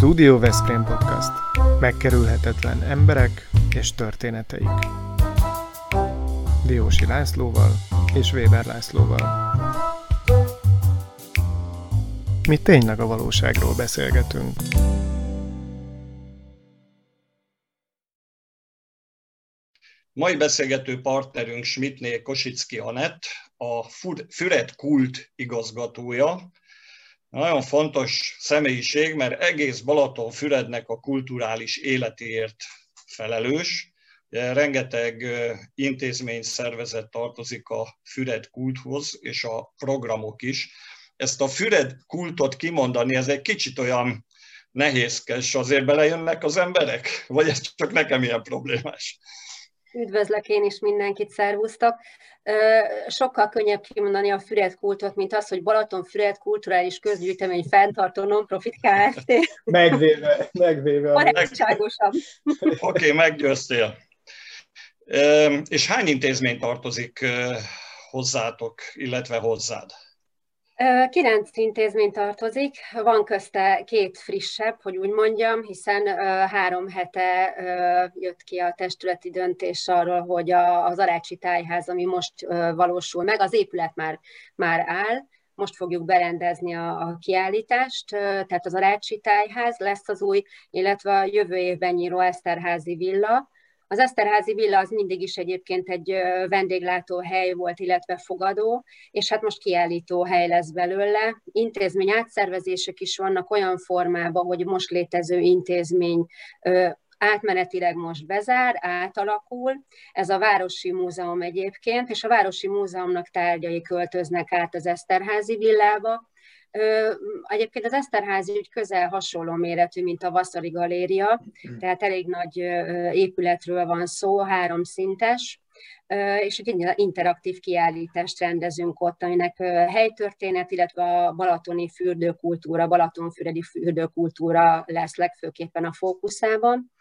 Studio Veszprém Podcast. Megkerülhetetlen emberek és történeteik. Diósi Lászlóval és Weber Lászlóval. Mi tényleg a valóságról beszélgetünk. Mai beszélgető partnerünk Schmidtné Kosicki Anett, a Füred Kult igazgatója. Nagyon fontos személyiség, mert egész Balatonfürednek a kulturális életéért felelős. Rengeteg intézmény, szervezet tartozik a Füred Kulthoz, és a programok is. Ezt a Füred Kultot kimondani, ez egy kicsit olyan nehézkes, azért belejönnek az emberek? Vagy ez csak nekem ilyen problémás? Üdvözlök én is mindenkit, szervusztok! Sokkal könnyebb kimondani a Füred Kultot, mint az, hogy Balatonfüred kulturális közgyűjtemény fenntartó non-profit Kft. Megvéve. Barátságosabb. Oké, meggyőztél. És hány intézmény tartozik hozzátok, illetve hozzád? 9 intézmény tartozik, van közte 2 frissebb, hogy úgy mondjam, hiszen 3 hete jött ki a testületi döntés arról, hogy az Arácsi Tájház, ami most valósul meg, az épület már áll, most fogjuk berendezni a kiállítást, tehát az Arácsi Tájház lesz az új, illetve a jövő évben nyíló Esterházy villa. Az Esterházy villa az mindig is egyébként egy vendéglátóhely volt, illetve fogadó, és hát most kiállítóhely lesz belőle. Intézmény átszervezések is vannak olyan formában, hogy most létező intézmény átmenetileg most bezár, átalakul. Ez a Városi Múzeum egyébként, és a Városi Múzeumnak tárgyai költöznek át az Esterházy villába. Egyébként az Esterházy ügy közel hasonló méretű, mint a Vaszary Galéria, tehát elég nagy épületről van szó, 3 szintes, és egy interaktív kiállítást rendezünk ott, aminek helytörténet, illetve a balatoni fürdőkultúra, balatonfüredi fürdőkultúra lesz legfőképpen a fókuszában.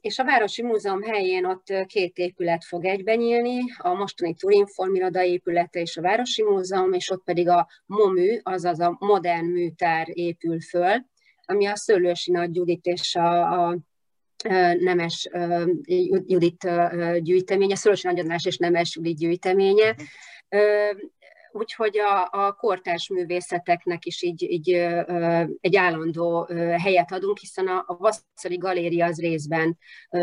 És a Városi Múzeum helyén ott 2 épület fog egybenyílni, a mostani Turinform iroda épülete és a Városi Múzeum, és ott pedig a MOMÜ, azaz a modern műtár épül föl, ami a Szőlősi Nagy Judit és a Nemes Judit gyűjteménye, a Szőlősi Nagy András és Nemes Judit gyűjteménye. Úgyhogy a kortárs művészeteknek is így egy állandó helyet adunk, hiszen a Vaszary Galéria az részben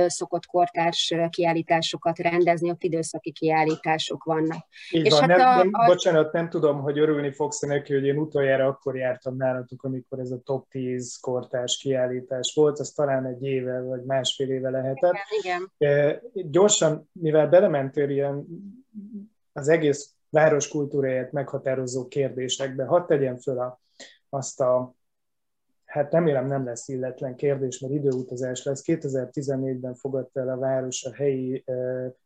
szokott kortárs kiállításokat rendezni, ott időszaki kiállítások vannak. Így és van, hát bocsánat, nem tudom, hogy örülni fogsz neki, hogy én utoljára akkor jártam nálatok, amikor ez a top 10 kortárs kiállítás volt, az talán egy éve vagy másfél éve lehetett. Igen. Gyorsan, mivel belementél ilyen az egész város kultúráját meghatározó kérdésekbe, hadd tegyen föl azt a, hát remélem nem lesz illetlen kérdés, mert időutazás lesz. 2014-ben fogadta el a város a helyi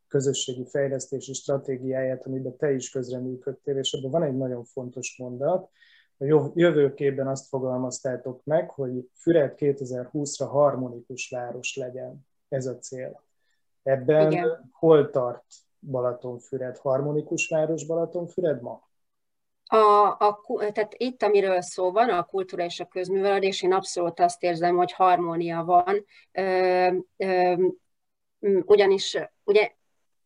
közösségi fejlesztési stratégiáját, amiben te is közreműködtél, és abban van egy nagyon fontos mondat. A jövőképben azt fogalmaztátok meg, hogy Füred 2020-ra harmonikus város legyen. Ez a cél. Ebben igen. Hol tart Balatonfüred? Harmonikus város Balatonfüred ma? Tehát itt, amiről szó van, a kultúra és a közművelődés, én abszolút azt érzem, hogy harmónia van. Ugyanis, ugye,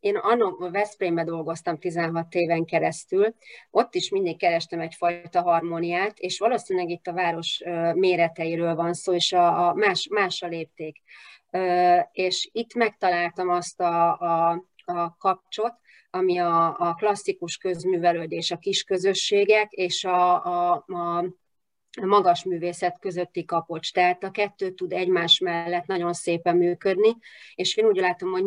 én anno Veszprémben dolgoztam 16 éven keresztül, ott is mindig kerestem egyfajta harmóniát, és valószínűleg itt a város méreteiről van szó, és a más a lépték. És itt megtaláltam azt a kapcsot, ami a klasszikus közművelődés, a kisközösségek és a magas művészet közötti kapocs. Tehát a kettő tud egymás mellett nagyon szépen működni, és én úgy látom, hogy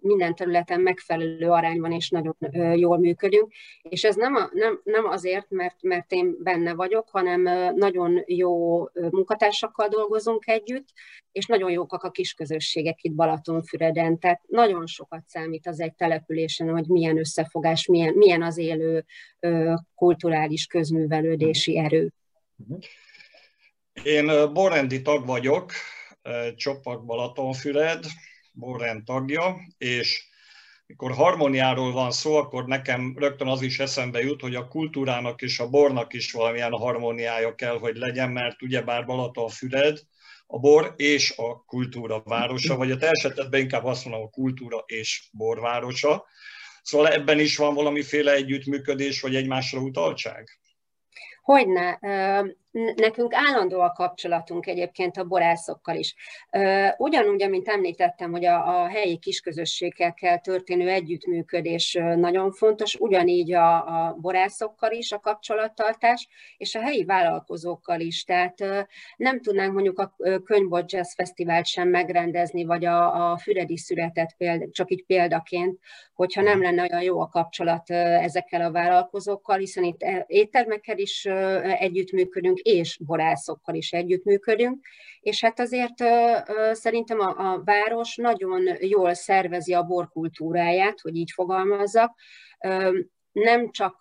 minden területen megfelelő arányban és nagyon jól működünk, és ez nem azért, mert én benne vagyok, hanem nagyon jó munkatársakkal dolgozunk együtt, és nagyon jókak a kisközösségek itt Balatonfüreden, tehát nagyon sokat számít az egy településen, hogy milyen összefogás, milyen az élő kulturális közművelődési erő. Én Borrendi tag vagyok, Csopak Balatonfüred, Borrend tagja, és Mikor harmóniáról van szó, akkor nekem rögtön az is eszembe jut, hogy a kultúrának és a bornak is valamilyen harmóniája kell, hogy legyen, mert ugyebár Balatonfüred a bor és a kultúra városa, vagy a te esetedben inkább azt mondom, a kultúra és borvárosa. Szóval ebben is van valamiféle együttműködés, vagy egymásra utaltság? Hogyne. Nekünk állandó a kapcsolatunk egyébként a borászokkal is. Ugyanúgy, amint említettem, hogy a helyi kisközösségekkel történő együttműködés nagyon fontos, ugyanígy a borászokkal is a kapcsolattartás, és a helyi vállalkozókkal is. Tehát nem tudnánk mondjuk a Könyv-O Jazz Fesztivált sem megrendezni, vagy a füredi születet csak így példaként, hogyha nem lenne olyan jó a kapcsolat ezekkel a vállalkozókkal, hiszen itt éttermekkel is együttműködünk, és borászokkal is együttműködünk, és hát azért szerintem a város nagyon jól szervezi a borkultúráját, hogy így fogalmazzak. Nem csak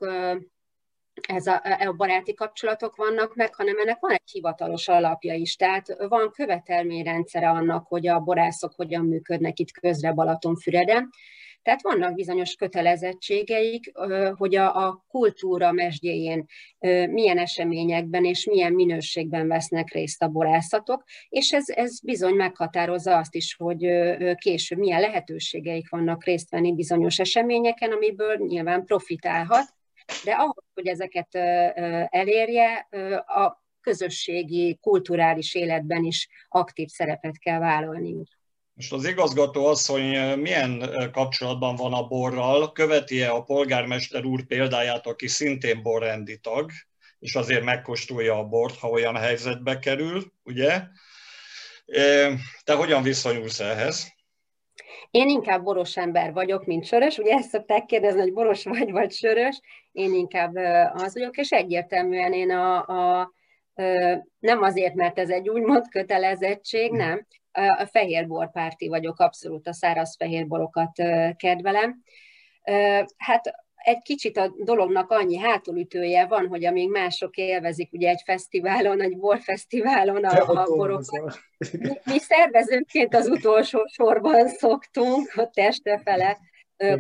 a baráti kapcsolatok vannak meg, hanem ennek van egy hivatalos alapja is, tehát van követelményrendszere annak, hogy a borászok hogyan működnek itt közre Balatonfüreden. Tehát vannak bizonyos kötelezettségeik, hogy a kultúra mesdjéjén milyen eseményekben és milyen minőségben vesznek részt a borászatok, és ez bizony meghatározza azt is, hogy később milyen lehetőségeik vannak részt venni bizonyos eseményeken, amiből nyilván profitálhat, de ahhoz, hogy ezeket elérje, a közösségi, kulturális életben is aktív szerepet kell vállalniuk. Most az igazgató asszony milyen kapcsolatban van a borral? Követi-e a polgármester úr példáját, aki szintén borrendi tag, és azért megkóstolja a bort, ha olyan helyzetbe kerül, ugye? Te hogyan viszonyulsz ehhez? Én inkább boros ember vagyok, mint sörös. Ugye ezt szokták kérdezni, hogy boros vagy, vagy sörös. Én inkább az vagyok, és egyértelműen én nem azért, mert ez egy úgymond kötelezettség, nem. A fehérborpárti vagyok, abszolút a száraz fehérborokat kedvelem. Hát egy kicsit a dolognak annyi hátulütője van, hogy amíg mások élvezik ugye egy fesztiválon, egy borfesztiválon a borokat. Mi szervezőként az utolsó sorban szoktunk a testefele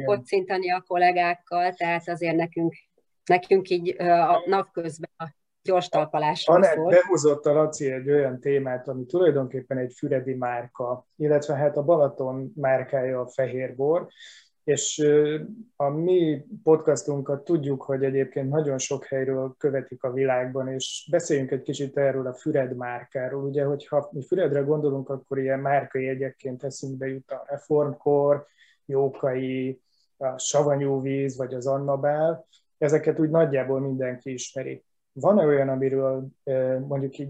kocintani a kollégákkal, tehát azért nekünk így a napközben a gyors talpalásról szól. Anett, behúzott a Laci egy olyan témát, ami tulajdonképpen egy füredi márka, illetve hát a Balaton márkája a fehérbor, és a mi podcastunkat tudjuk, hogy egyébként nagyon sok helyről követik a világban, és beszéljünk egy kicsit erről a Füred márkáról. Ugye, hogyha mi Füredre gondolunk, akkor ilyen márkajegyekként eszünkbe jut a reformkor, Jókai, a savanyúvíz, vagy az Annabel. Ezeket úgy nagyjából mindenki ismeri. Van-e olyan, amiről mondjuk így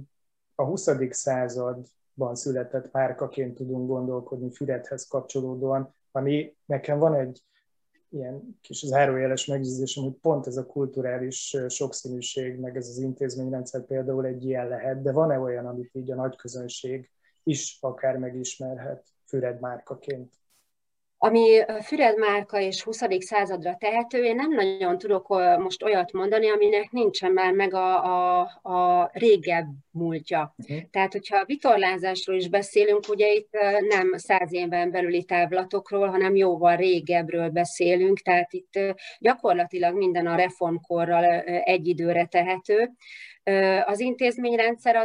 a 20. században született márkaként tudunk gondolkodni Füredhez kapcsolódóan, ami nekem van egy ilyen kis zárójeles meggyőzésem, hogy pont ez a kulturális sokszínűség, meg ez az intézményrendszer például egy ilyen lehet, de van-e olyan, amit így a nagy közönség is akár megismerhet Füred márkaként? Ami Füred márka és 20. századra tehető, én nem nagyon tudok most olyat mondani, aminek nincsen már meg a régebb múltja. Tehát, hogyha a vitorlázásról is beszélünk, ugye itt nem 100 éven belüli távlatokról, hanem jóval régebbről beszélünk, tehát itt gyakorlatilag minden a reformkorral egy időre tehető. Az intézményrendszer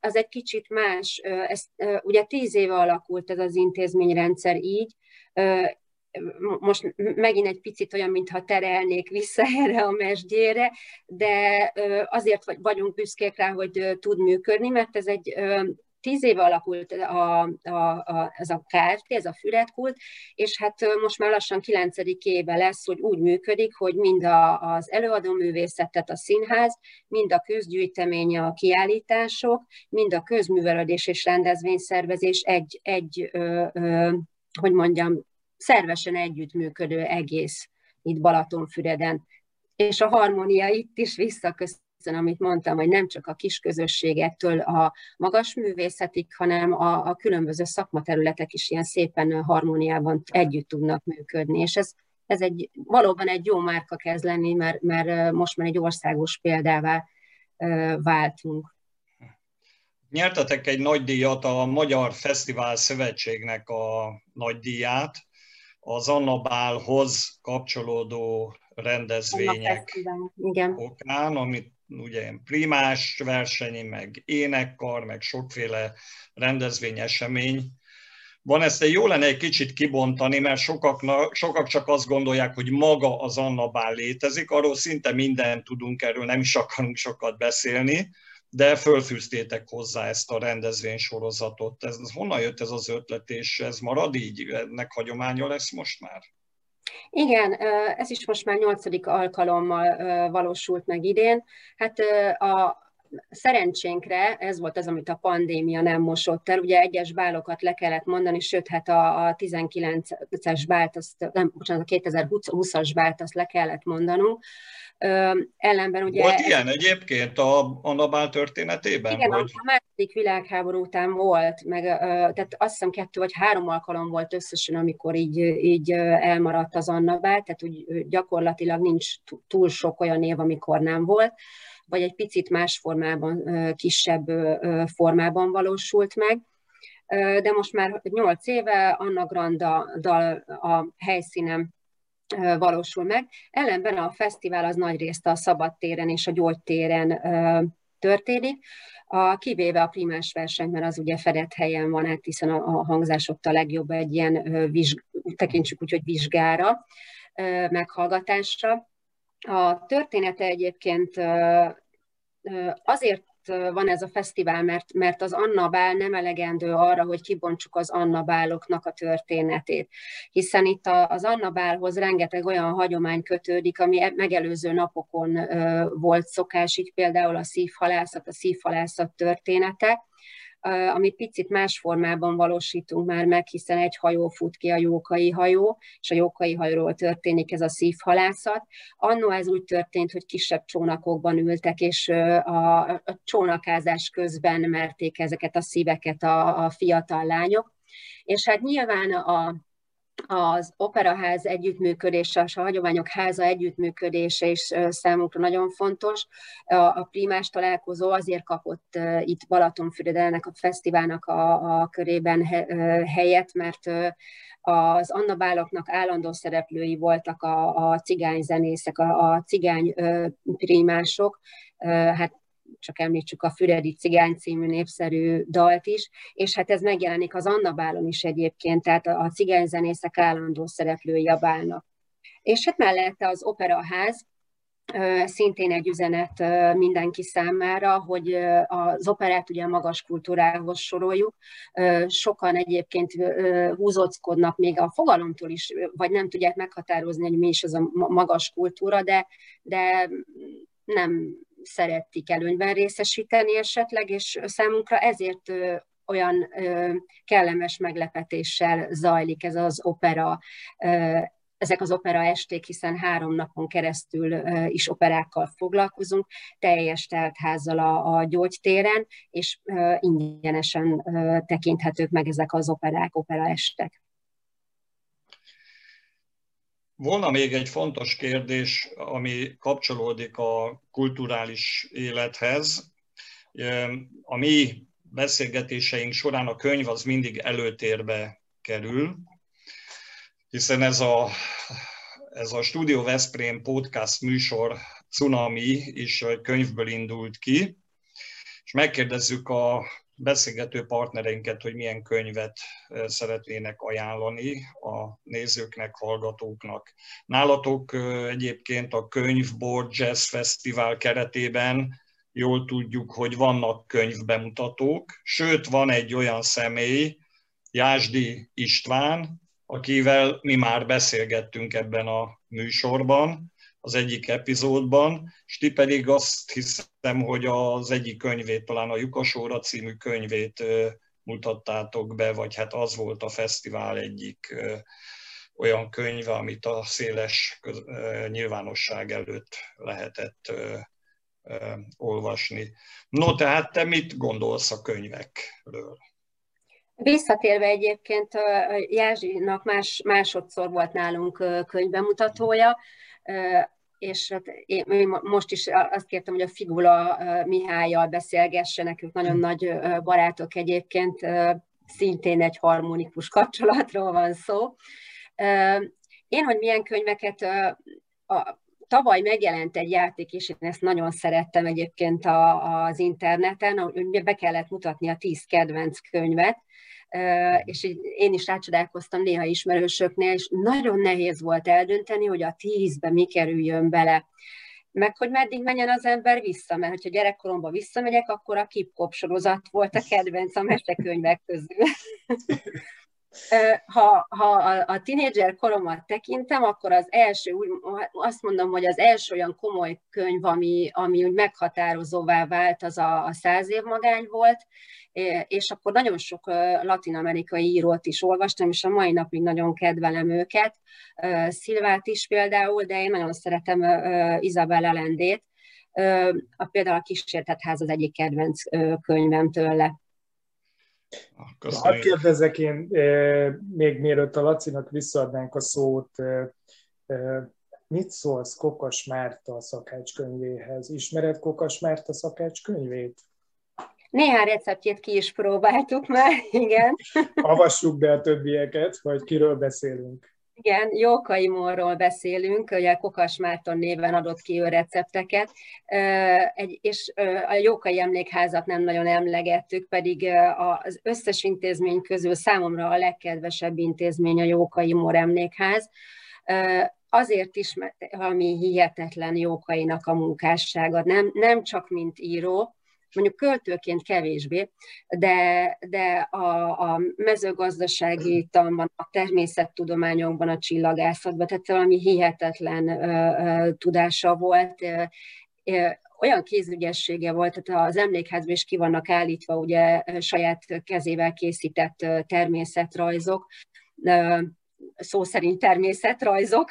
az egy kicsit más. Ugye 10 éve alakult ez az intézményrendszer így. Most megint egy picit olyan, mintha terelnék vissza erre a mesdjére, de azért vagyunk büszkék rá, hogy tud működni, mert ez egy 10 éve alakult ez a KFT, ez a Füred Kult, és hát most már lassan 9. éve lesz, hogy úgy működik, hogy mind az előadóművészetet a színház, mind a közgyűjteménye a kiállítások, mind a közművelődés és rendezvényszervezés szervesen együttműködő egész itt Balatonfüreden. És a harmónia itt is visszaköszön, amit mondtam, hogy nem csak a kisközösségektől a magas művészetig, hanem a különböző szakmaterületek is ilyen szépen harmóniában együtt tudnak működni. És ez valóban egy jó márka kezd lenni, mert most már egy országos példává váltunk. Nyertetek egy nagy díjat, a Magyar Fesztivál Szövetségnek a nagy díját, az Annabálhoz kapcsolódó rendezvények okán, amit ugye primás versenyi, meg énekkar, meg sokféle rendezvény, esemény van. Ezt jó lenne egy kicsit kibontani, mert sokak csak azt gondolják, hogy maga az Annabál létezik, arról szinte mindent tudunk, erről nem is akarunk sokat beszélni, de fölfűztétek hozzá ezt a rendezvénysorozatot. Ez, honnan jött ez az ötlet, és ez marad így? Ennek hagyománya lesz most már? Igen, ez is most már 8. alkalommal valósult meg idén. Hát a szerencsénkre ez volt az, amit a pandémia nem mosott el. Ugye egyes bálokat le kellett mondani, sőt, hát a 19-es bált, azt, nem, bocsánat, a 2020-as bált azt le kellett mondanunk. Ellenben ugye... Volt ilyen egyébként a Annabál történetében? Igen, vagy? A második világháború után volt, meg tehát azt hiszem 2 vagy 3 alkalom volt összesen, amikor így elmaradt az Annabál, tehát úgy gyakorlatilag nincs túl sok olyan év, amikor nem volt, vagy egy picit más formában, kisebb formában valósult meg. De most már 8 éve Anna Granda-dal a helyszínen valósul meg. Ellenben a fesztivál az nagyrészt a szabadtéren és a gyógytéren történik, kivéve a primás verseny, mert az ugye fedett helyen van, hát hiszen a hangzás ott a legjobb egy ilyen, tekintsük úgy, hogy vizsgára, meghallgatásra. A története egyébként azért van ez a fesztivál, mert az Annabál nem elegendő arra, hogy kibontsuk az Annabáloknak a történetét. Hiszen itt az Annabálhoz rengeteg olyan hagyomány kötődik, ami megelőző napokon volt szokás, így például a szívhalászat története, amit picit más formában valósítunk már meg, hiszen egy hajó fut ki, a Jókai hajó, és a Jókai hajóról történik ez a szívhalászat. Anno ez úgy történt, hogy kisebb csónakokban ültek, és a csónakázás közben merték ezeket a szíveket a fiatal lányok. És hát nyilván az Operaház együttműködése, a Hagyományok Háza együttműködése is számunkra nagyon fontos. A primás találkozó azért kapott itt Balatonfüreden a fesztiválnak a körében helyet, mert az Annabáloknak állandó szereplői voltak a cigányzenészek, a cigány primások, hát csak említsük a Füredi Cigány című népszerű dalt is, és hát ez megjelenik az Annabálon is egyébként, tehát a cigányzenészek állandó szereplői a bálnak. És hát mellette az Operaház, szintén egy üzenet mindenki számára, hogy az operát ugye a magas kultúrához soroljuk. Sokan egyébként húzóckodnak még a fogalomtól is, vagy nem tudják meghatározni, hogy mi is az a magas kultúra, de nem szerették előnyben részesíteni esetleg, és számunkra ezért olyan kellemes meglepetéssel zajlik ez az opera, ezek az opera esték, hiszen 3 napon keresztül is operákkal foglalkozunk, teljes teltházzal a gyógytéren, és ingyenesen tekinthetők meg ezek az operák, opera estek. Volna még egy fontos kérdés, ami kapcsolódik a kulturális élethez. A mi beszélgetéseink során a könyv az mindig előtérbe kerül, hiszen ez a Studio Veszprém podcast műsor Cunami is könyvből indult ki, és megkérdezzük a beszélgető partnereinket, hogy milyen könyvet szeretnének ajánlani a nézőknek, hallgatóknak. Nálatok egyébként a Könyv-O Jazz Fesztivál keretében jól tudjuk, hogy vannak könyvbemutatók, sőt van egy olyan személy, Jásdi István, akivel mi már beszélgettünk ebben a műsorban, az egyik epizódban, és ti pedig azt hiszem, hogy az egyik könyvét, talán a Lyukasóra című könyvét mutattátok be, vagy hát az volt a fesztivál egyik olyan könyve, amit a széles nyilvánosság előtt lehetett olvasni. No, tehát te mit gondolsz a könyvekről? Visszatérve egyébként, Jázsinak másodszor volt nálunk könyvbemutatója, és hát én most is azt kértem, hogy a Figula Mihállyal beszélgessenek, ők nagyon nagy barátok egyébként, szintén egy harmonikus kapcsolatról van szó. Én, hogy milyen könyveket, tavaly megjelent egy játék, és én ezt nagyon szerettem egyébként az interneten, hogy be kellett mutatni a 10 kedvenc könyvet, és én is rácsodálkoztam néha ismerősöknél, és nagyon nehéz volt eldönteni, hogy a 10-be mi kerüljön bele. Meg hogy meddig menjen az ember vissza, mert hogyha gyerekkoromban visszamegyek, akkor a Kipkop sorozat volt a kedvenc a mesekönyvek közül. Ha a tinédzser koromat tekintem, akkor az első, azt mondom, hogy az első olyan komoly könyv, ami úgy meghatározóvá vált, az a 100 év magány volt, és akkor nagyon sok latin-amerikai írót is olvastam, és a mai napig nagyon kedvelem őket, Szilvát is például, de én nagyon szeretem Isabel Allendét, például a Kísértett ház az egyik kedvenc könyvem tőle. Hadd kérdezek én, még mielőtt a Lacinak visszaadnánk a szót, mit szólsz Kokas Márta szakácskönyvéhez? Ismered Kokas Márta szakácskönyvét? Néhány receptjét ki is próbáltuk már, igen. Avassuk be a többieket, vagy kiről beszélünk? Igen, Jókai Mórról beszélünk, ugye Kokas Márton néven adott ki ő recepteket, és a Jókai Emlékházat nem nagyon emlegettük, pedig az összes intézmény közül számomra a legkedvesebb intézmény a Jókai Mór Emlékház. Azért is, ami hihetetlen Jókainak a munkássága, nem csak mint író, mondjuk költőként kevésbé, de a mezőgazdasági tanban, a természettudományokban, a csillagászatban, tehát valami hihetetlen tudása volt, olyan kézügyessége volt, tehát az emlékházban is ki vannak állítva ugye saját kezével készített természetrajzok, szó szerint természetrajzok,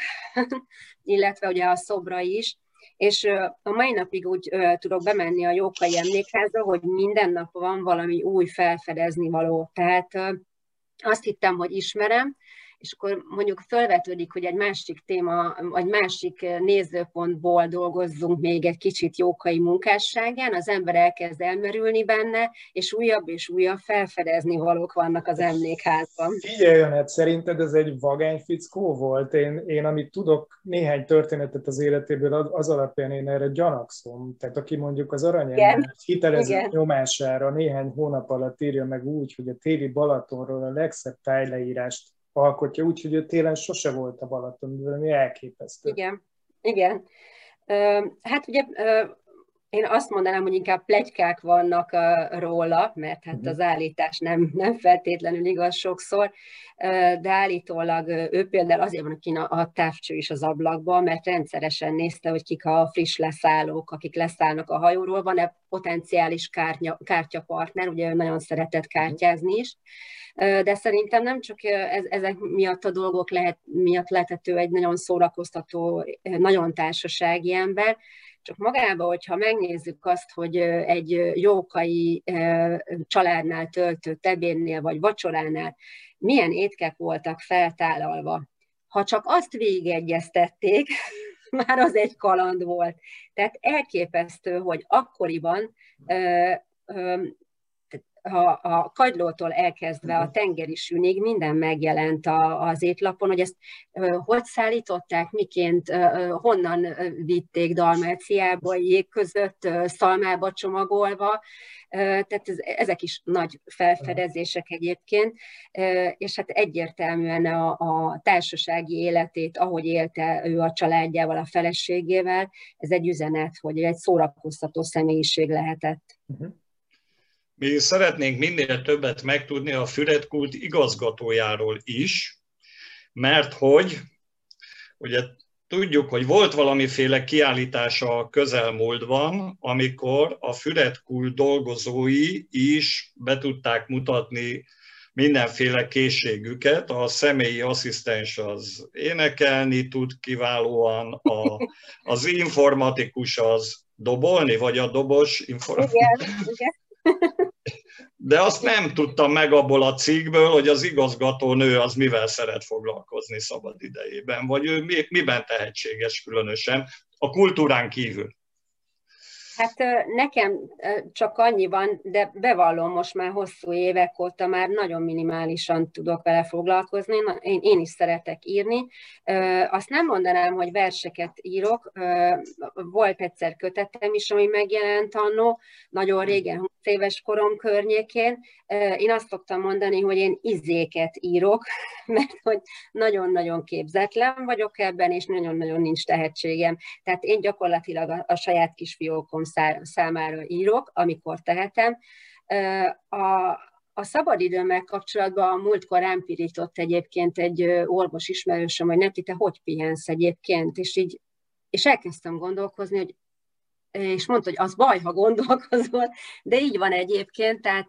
illetve ugye a szobrai is, és a mai napig úgy tudok bemenni a Jókai Emlékházba, hogy minden nap van valami új felfedezni való. Tehát azt hittem, hogy ismerem, és akkor mondjuk felvetődik, hogy egy másik téma, egy másik nézőpontból dolgozzunk még egy kicsit Jókai munkásságán, az ember elkezd elmerülni benne, és újabb felfedezni valók vannak az emlékházban. Figyeljen, hát szerinted ez egy vagány fickó volt? Én amit tudok, néhány történetet az életéből, az alapján én erre gyanakszom. Tehát aki mondjuk az aranyember hitelező nyomására néhány hónap alatt írja meg úgy, hogy a téli Balatonról a legszebb tájleírást alkotja, úgyhogy ő télen sose volt a Balaton, ami elképesztő. Igen, igen. Hát ugye én azt mondanám, hogy inkább pletykák vannak róla, mert hát az állítás nem feltétlenül igaz sokszor, de állítólag ő például azért van kint a távcső is az ablakban, mert rendszeresen nézte, hogy kik a friss leszállók, akik leszállnak a hajóról, van-e potenciális kártyapartner, ugye ő nagyon szeretett kártyázni is, de szerintem nem csak ezek miatt a dolgok miatt lehetett ő egy nagyon szórakoztató, nagyon társasági ember, csak magában, hogyha megnézzük azt, hogy egy jókai családnál töltött ebédnél vagy vacsoránál milyen étkek voltak feltálalva, ha csak azt végigegyeztették, már az egy kaland volt. Tehát elképesztő, hogy akkoriban a kagylótól elkezdve a tengeri sűnig minden megjelent az étlapon, hogy ezt hogy szállították, miként, honnan vitték Dalmáciába, jég között, szalmába csomagolva, tehát ezek is nagy felfedezések egyébként, és hát egyértelműen a társasági életét, ahogy élte ő a családjával, a feleségével, ez egy üzenet, hogy egy szórakoztató személyiség lehetett. Mi szeretnénk minél többet megtudni a Füred Kult igazgatójáról is, mert hogy ugye tudjuk, hogy volt valamiféle kiállítása a közelmúltban, amikor a Füred Kult dolgozói is be tudták mutatni mindenféle készségüket. A személyi asszisztens az énekelni tud kiválóan, az informatikus az dobolni, vagy a dobos informatikus. Igen. De azt nem tudtam meg abból a cikkből, hogy az igazgatónő az mivel szeret foglalkozni szabad idejében, vagy ő miben tehetséges különösen a kultúrán kívül. Hát nekem csak annyi van, de bevallom, most már hosszú évek óta már nagyon minimálisan tudok vele foglalkozni. Én is szeretek írni. Azt nem mondanám, hogy verseket írok. Volt egyszer kötetem is, ami megjelent annó, nagyon régen, 20 éves korom környékén. Én azt szoktam mondani, hogy én izéket írok, mert hogy nagyon-nagyon képzetlen vagyok ebben, és nagyon-nagyon nincs tehetségem. Tehát én gyakorlatilag a saját kisfiókom számára írok, amikor tehetem. A szabadidőmmel kapcsolatban a múltkor rám pirított egyébként egy orvos ismerősöm, hogy Neti, te hogy pihensz egyébként? És elkezdtem gondolkozni, és mondta, hogy az baj, ha gondolkozol, de így van egyébként, tehát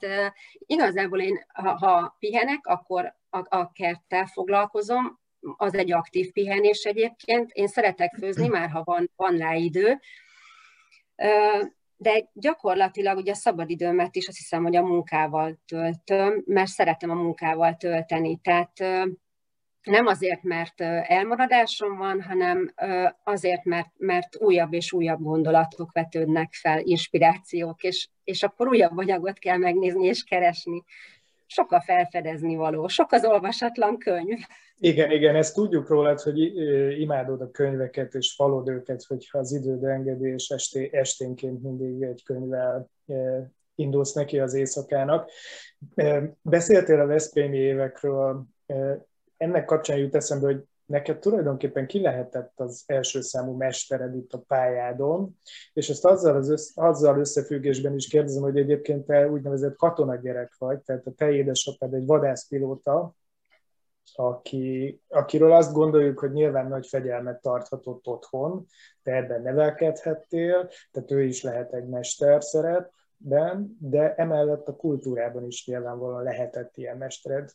igazából én, ha pihenek, akkor a kerttel foglalkozom, az egy aktív pihenés egyébként. Én szeretek főzni, már ha van rá idő, de gyakorlatilag ugye a szabadidőmet is azt hiszem, hogy a munkával töltöm, mert szeretem a munkával tölteni, tehát nem azért, mert elmaradásom van, hanem azért, mert újabb és újabb gondolatok vetődnek fel, inspirációk, és akkor újabb anyagot kell megnézni és keresni. Sok a felfedezni való, sok az olvasatlan könyv. Igen, igen, ezt tudjuk rólad, hogy imádod a könyveket és falod őket, hogyha az időd engedi, és esténként mindig egy könyvvel indulsz neki az éjszakának. Beszéltél a veszprémi évekről, ennek kapcsán jut eszembe, hogy neked tulajdonképpen ki lehetett az első számú mestered itt a pályádon, és ezt azzal összefüggésben is kérdezem, hogy egyébként te úgynevezett katonagyerek vagy, tehát a te édesapád egy vadászpilóta, akiről azt gondoljuk, hogy nyilván nagy fegyelmet tarthatott otthon, te ebben nevelkedhettél, tehát ő is lehet egy mesterszerepben, de emellett a kultúrában is nyilvánvalóan lehetett ilyen mestered.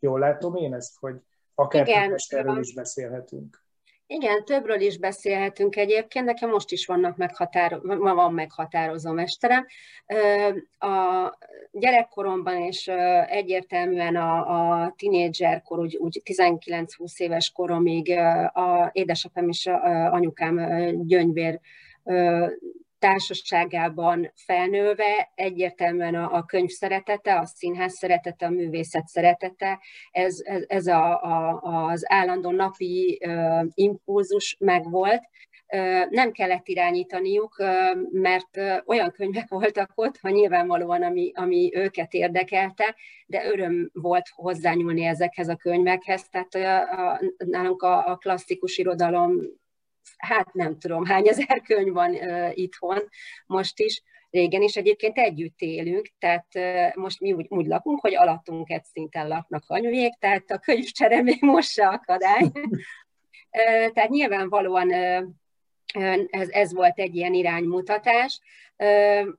Jól látom én ezt, hogy akár erről is beszélhetünk. Igen, többről is beszélhetünk egyébként, nekem most is van meghatározó mesterem. A gyerekkoromban és egyértelműen a tinédzserkor, úgy 19-20 éves koromig a édesapám és anyukám gyöngyvér társaságában felnőve egyértelműen a könyv szeretete, a színház szeretete, a művészet szeretete, ez az állandó napi impulzus megvolt. Nem kellett irányítaniuk, mert olyan könyvek voltak ott, ha nyilvánvalóan, ami őket érdekelte, de öröm volt hozzányúlni ezekhez a könyvekhez. Tehát nálunk a klasszikus irodalom, hát nem tudom, hány ezer könyv van itthon most is, régen is egyébként együtt élünk, tehát most mi úgy lakunk, hogy alattunk egy szinten laknak anyujék, tehát a könyvcsere még most se akadály. Tehát nyilvánvalóan ez volt egy ilyen iránymutatás.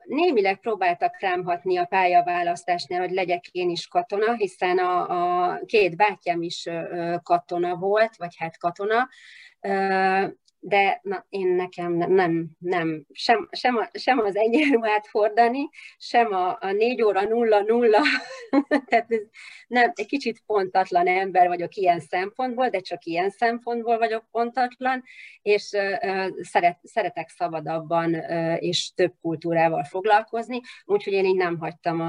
Némileg próbáltak rám hatni a pályaválasztásnál, hogy legyek én is katona, hiszen a két bátyám is katona volt, vagy hát katona, de nekem nem sem az egyenruhát hordani, sem a 4:00 tehát nem, egy kicsit pontatlan ember vagyok ilyen szempontból, de csak ilyen szempontból vagyok pontatlan, és szeretek szabadabban és több kultúrával foglalkozni, úgyhogy én így nem hagytam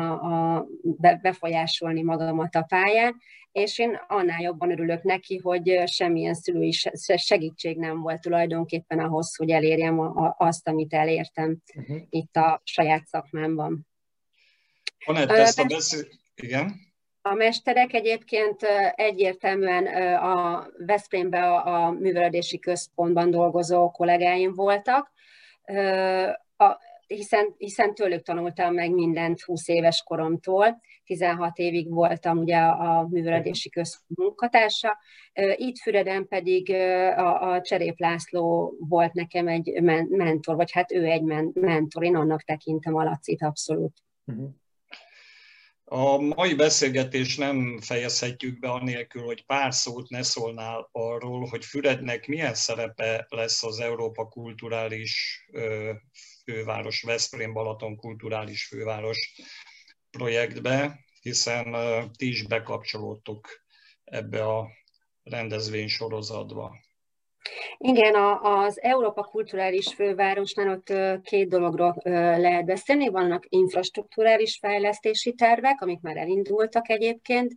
befolyásolni magamat a pályán, és én annál jobban örülök neki, hogy semmilyen szülői segítség nem volt tulajdonképpen ahhoz, hogy elérjem azt, amit elértem itt a saját szakmámban. Anett, igen? A mesterek egyébként egyértelműen a Veszprémben a művelődési központban dolgozó kollégáim voltak, hiszen tőlük tanultam meg mindent 20 éves koromtól, 16 évig voltam ugye a művelődési központ munkatársa. Itt Füreden pedig a Cserép László volt nekem egy mentor, vagy hát ő egy mentor, én annak tekintem a Lacit abszolút. A mai beszélgetés nem fejezhetjük be anélkül, hogy pár szót ne szólnál arról, hogy Fürednek milyen szerepe lesz az Európa kulturális főváros, Veszprém-Balaton kulturális főváros projektbe, hiszen ti is bekapcsolódtok ebbe a rendezvény sorozatba. Igen, az Európa kulturális fővárosnál ott két dologról lehet beszélni. Vannak infrastrukturális fejlesztési tervek, amik már elindultak egyébként,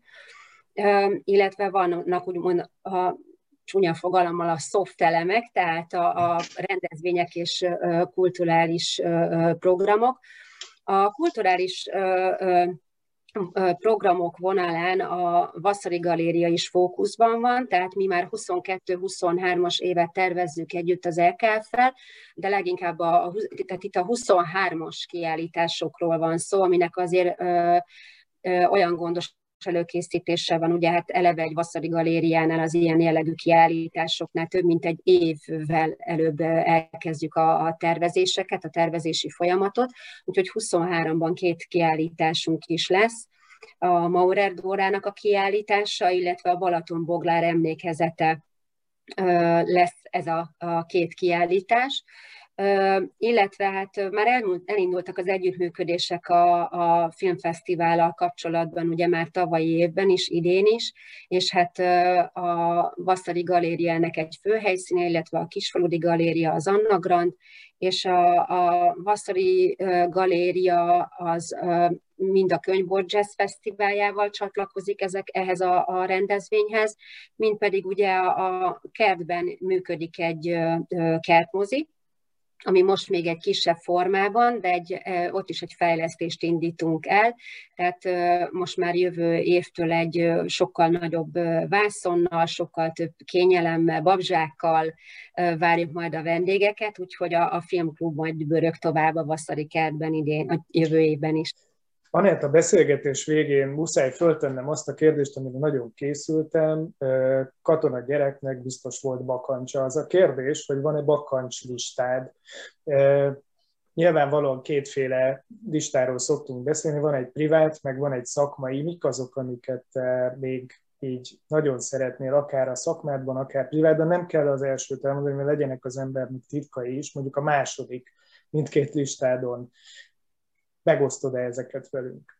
illetve vannak úgymond a csúnya fogalommal a soft elemek, tehát a rendezvények és kulturális programok. A kulturális programok vonalán a Vaszary Galéria is fókuszban van, tehát mi már 22-23-as évet tervezzük együtt az LKF-fel, de leginkább tehát itt a 23-as kiállításokról van szó, aminek azért olyan gondos előkészítéssel van, ugye hát eleve egy Vaszary Galériánál, az ilyen jellegű kiállításoknál több mint egy évvel előbb elkezdjük a tervezéseket, a tervezési folyamatot, úgyhogy 23-ban két kiállításunk is lesz. A Maurer Dórának a kiállítása, illetve a Balaton-Boglár emlékezete lesz ez a két kiállítás. Illetve hát már elindultak az együttműködések a filmfesztivállal kapcsolatban, ugye már tavalyi évben is, idén is, és hát a Vaszary Galériának egy főhelyszíne, illetve a Kisfaludi Galéria, az Anna Grand, és a Vaszary Galéria az mind a Könyv-O Jazz fesztiváljával csatlakozik ehhez a rendezvényhez, mind pedig ugye a kertben működik egy kertmozi, ami most még egy kisebb formában, de ott is egy fejlesztést indítunk el, tehát most már jövő évtől egy sokkal nagyobb vászonnal, sokkal több kényelemmel, babzsákkal várjuk majd a vendégeket, úgyhogy a filmklub majd bőrök tovább a Vaszary kertben idén, a jövő évben is. Anett, a beszélgetés végén muszáj föltennem azt a kérdést, amire nagyon készültem. Katona gyereknek biztos volt bakancsa. Az a kérdés, hogy van-e bakancslistád. Nyilvánvalóan kétféle listáról szoktunk beszélni. Van egy privát, meg van egy szakmai. Mik azok, amiket még így nagyon szeretnél, akár a szakmádban, akár privátban? Nem kell az elsőt elmondani, mert legyenek az embernek titkai is, mondjuk a második mindkét listádon. Megosztod-e ezeket velünk?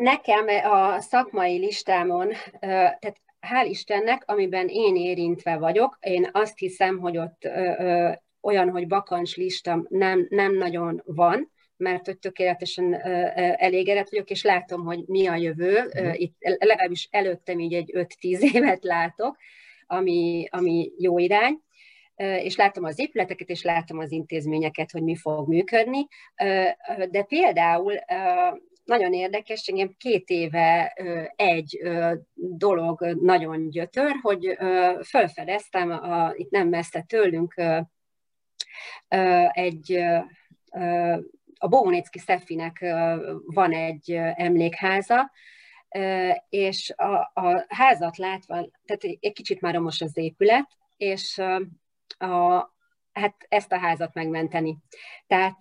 Nekem a szakmai listámon, tehát hál' Istennek, amiben én érintve vagyok, én azt hiszem, hogy ott olyan, hogy bakancs listám nem nagyon van, mert ott tökéletesen elégedett vagyok, és látom, hogy mi a jövő. Itt legalábbis előttem így egy 5-10 évet látok, ami jó irány. És látom az épületeket, és látom az intézményeket, hogy mi fog működni. De például nagyon érdekes, engem 2 éve egy dolog nagyon gyötör, hogy felfedeztem, itt nem messze tőlünk, a Bohuniczky Szefinek van egy emlékháza, és a házat látva, tehát egy kicsit már romos az épület, és hát ezt a házat megmenteni. Tehát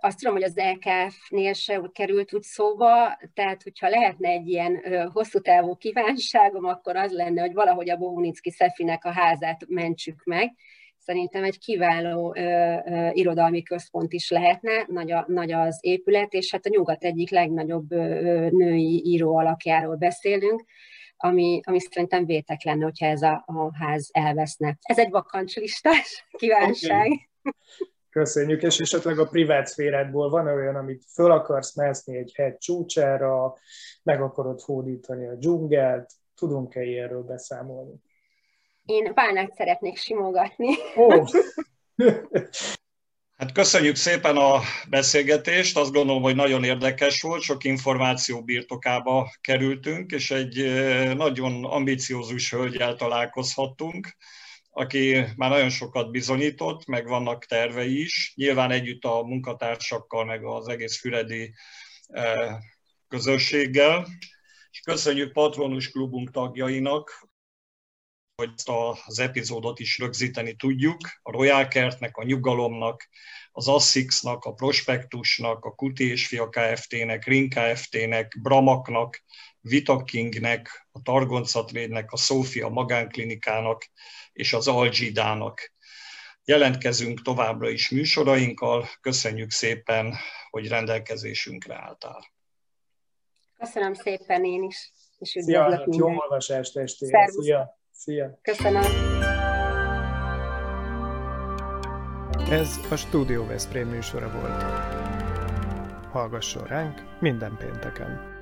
azt tudom, hogy az LKF-nél se került úgy szóba, tehát hogyha lehetne egy ilyen hosszú távú kívánságom, akkor az lenne, hogy valahogy a Bohuniczky Szefinek a házát mentsük meg. Szerintem egy kiváló irodalmi központ is lehetne, nagy az épület, és hát a nyugat egyik legnagyobb női író alakjáról beszélünk, ami szerintem vétek lenne, hogyha ez a ház elveszne. Ez egy bakancslistás kívánság. Okay. Köszönjük, és esetleg a privát szférádból van olyan, amit föl akarsz mászni egy hegy csúcsára, meg akarod hódítani a dzsungelt, tudunk-e ilyenről beszámolni? Én pálnát szeretnék simogatni. Oh. Hát köszönjük szépen a beszélgetést, azt gondolom, hogy nagyon érdekes volt, sok információ birtokába kerültünk, és egy nagyon ambiciózus hölggyel találkozhattunk, aki már nagyon sokat bizonyított, meg vannak tervei is, nyilván együtt a munkatársakkal, meg az egész füredi közösséggel. És köszönjük Patronus Klubunk tagjainak, hogy ezt az epizódot is rögzíteni tudjuk, a Royal Kertnek, a Nyugalomnak, az Assixnak, a Prospektusnak, a Kuti és Fia Kft-nek, Ring Kft-nek, Bramaknak, Vitakingnek, a Targonca Trade-nek, a Szófia Magánklinikának és az Algidának. Jelentkezünk továbbra is műsorainkkal, köszönjük szépen, hogy rendelkezésünkre álltál. Köszönöm szépen én is, és üdvözlök mindenkit. Jó olvasást estére! Szia! Köszönöm. Ez a Stúdió Veszprém műsora volt. Hallgasson ránk minden pénteken!